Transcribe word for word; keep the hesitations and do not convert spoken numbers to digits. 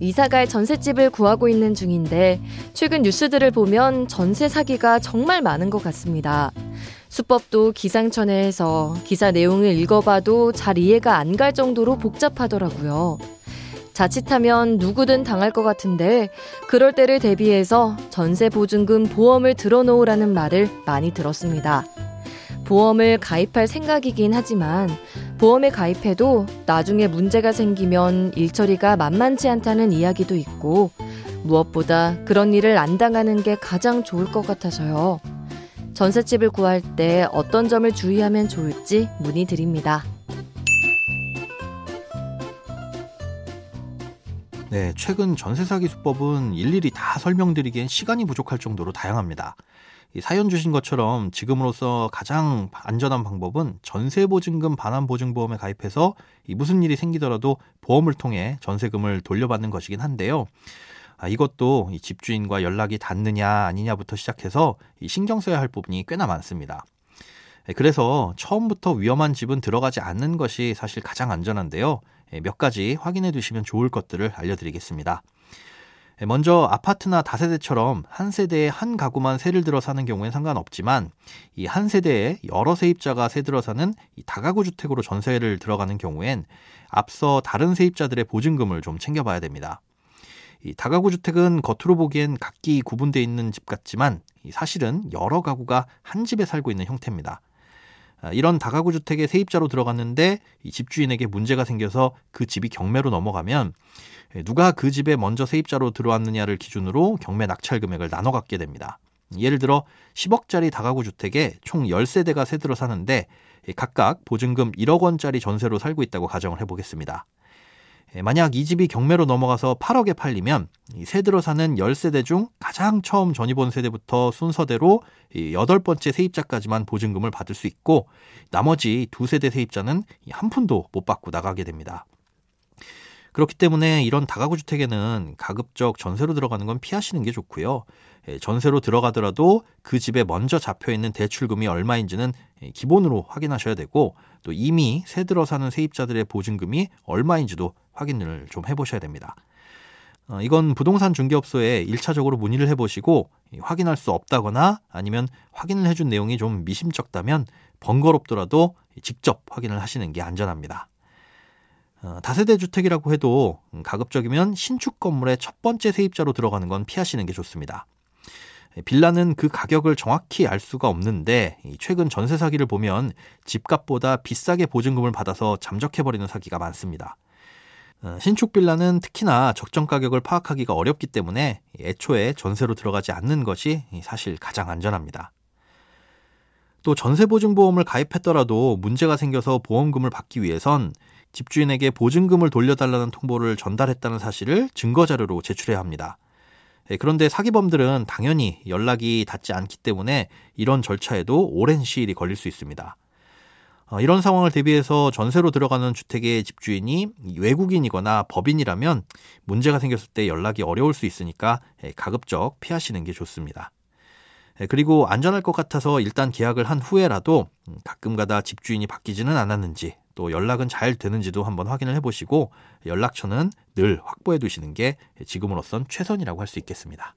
이사갈 전셋집을 구하고 있는 중인데 최근 뉴스들을 보면 전세 사기가 정말 많은 것 같습니다. 수법도 기상천외해서 기사 내용을 읽어봐도 잘 이해가 안 갈 정도로 복잡하더라고요. 자칫하면 누구든 당할 것 같은데 그럴 때를 대비해서 전세보증금 보험을 들어놓으라는 말을 많이 들었습니다. 보험을 가입할 생각이긴 하지만 보험에 가입해도 나중에 문제가 생기면 일처리가 만만치 않다는 이야기도 있고 무엇보다 그런 일을 안 당하는 게 가장 좋을 것 같아서요. 전셋집을 구할 때 어떤 점을 주의하면 좋을지 문의드립니다. 네, 최근 전세 사기 수법은 일일이 다 설명드리기엔 시간이 부족할 정도로 다양합니다. 이 사연 주신 것처럼 지금으로서 가장 안전한 방법은 전세보증금 반환보증보험에 가입해서 이 무슨 일이 생기더라도 보험을 통해 전세금을 돌려받는 것이긴 한데요. 아, 이것도 이 집주인과 연락이 닿느냐 아니냐부터 시작해서 이 신경 써야 할 부분이 꽤나 많습니다. 그래서 처음부터 위험한 집은 들어가지 않는 것이 사실 가장 안전한데요. 몇 가지 확인해 두시면 좋을 것들을 알려드리겠습니다. 먼저 아파트나 다세대처럼 한 세대에 한 가구만 세를 들어 사는 경우엔 상관없지만 이 한 세대에 여러 세입자가 세 들어 사는 이 다가구 주택으로 전세를 들어가는 경우엔 앞서 다른 세입자들의 보증금을 좀 챙겨봐야 됩니다. 이 다가구 주택은 겉으로 보기엔 각기 구분되어 있는 집 같지만 이 사실은 여러 가구가 한 집에 살고 있는 형태입니다. 이런 다가구 주택에 세입자로 들어갔는데 이 집주인에게 문제가 생겨서 그 집이 경매로 넘어가면 누가 그 집에 먼저 세입자로 들어왔느냐를 기준으로 경매 낙찰 금액을 나눠 갖게 됩니다. 예를 들어 십억짜리 다가구 주택에 총 열 세대가 세 들어 사는데 각각 보증금 일억 원짜리 전세로 살고 있다고 가정을 해보겠습니다. 만약 이 집이 경매로 넘어가서 팔억에 팔리면 세 들어 사는 열 세대 중 가장 처음 전입 온 세대부터 순서대로 여덟 번째 세입자까지만 보증금을 받을 수 있고 나머지 두 세대 세입자는 한 푼도 못 받고 나가게 됩니다. 그렇기 때문에 이런 다가구 주택에는 가급적 전세로 들어가는 건 피하시는 게 좋고요. 전세로 들어가더라도 그 집에 먼저 잡혀있는 대출금이 얼마인지는 기본으로 확인하셔야 되고 또 이미 새 들어 사는 세입자들의 보증금이 얼마인지도 확인을 좀 해보셔야 됩니다. 이건 부동산 중개업소에 일 차적으로 문의를 해보시고 확인할 수 없다거나 아니면 확인을 해준 내용이 좀 미심쩍다면 번거롭더라도 직접 확인을 하시는 게 안전합니다. 다세대 주택이라고 해도 가급적이면 신축 건물의 첫 번째 세입자로 들어가는 건 피하시는 게 좋습니다. 빌라는 그 가격을 정확히 알 수가 없는데 최근 전세 사기를 보면 집값보다 비싸게 보증금을 받아서 잠적해버리는 사기가 많습니다. 신축 빌라는 특히나 적정 가격을 파악하기가 어렵기 때문에 애초에 전세로 들어가지 않는 것이 사실 가장 안전합니다. 또 전세보증보험을 가입했더라도 문제가 생겨서 보험금을 받기 위해선 집주인에게 보증금을 돌려달라는 통보를 전달했다는 사실을 증거자료로 제출해야 합니다. 그런데 사기범들은 당연히 연락이 닿지 않기 때문에 이런 절차에도 오랜 시일이 걸릴 수 있습니다. 이런 상황을 대비해서 전세로 들어가는 주택의 집주인이 외국인이거나 법인이라면 문제가 생겼을 때 연락이 어려울 수 있으니까 가급적 피하시는 게 좋습니다. 그리고 안전할 것 같아서 일단 계약을 한 후에라도 가끔가다 집주인이 바뀌지는 않았는지 또 연락은 잘 되는지도 한번 확인을 해보시고 연락처는 늘 확보해 두시는 게 지금으로선 최선이라고 할 수 있겠습니다.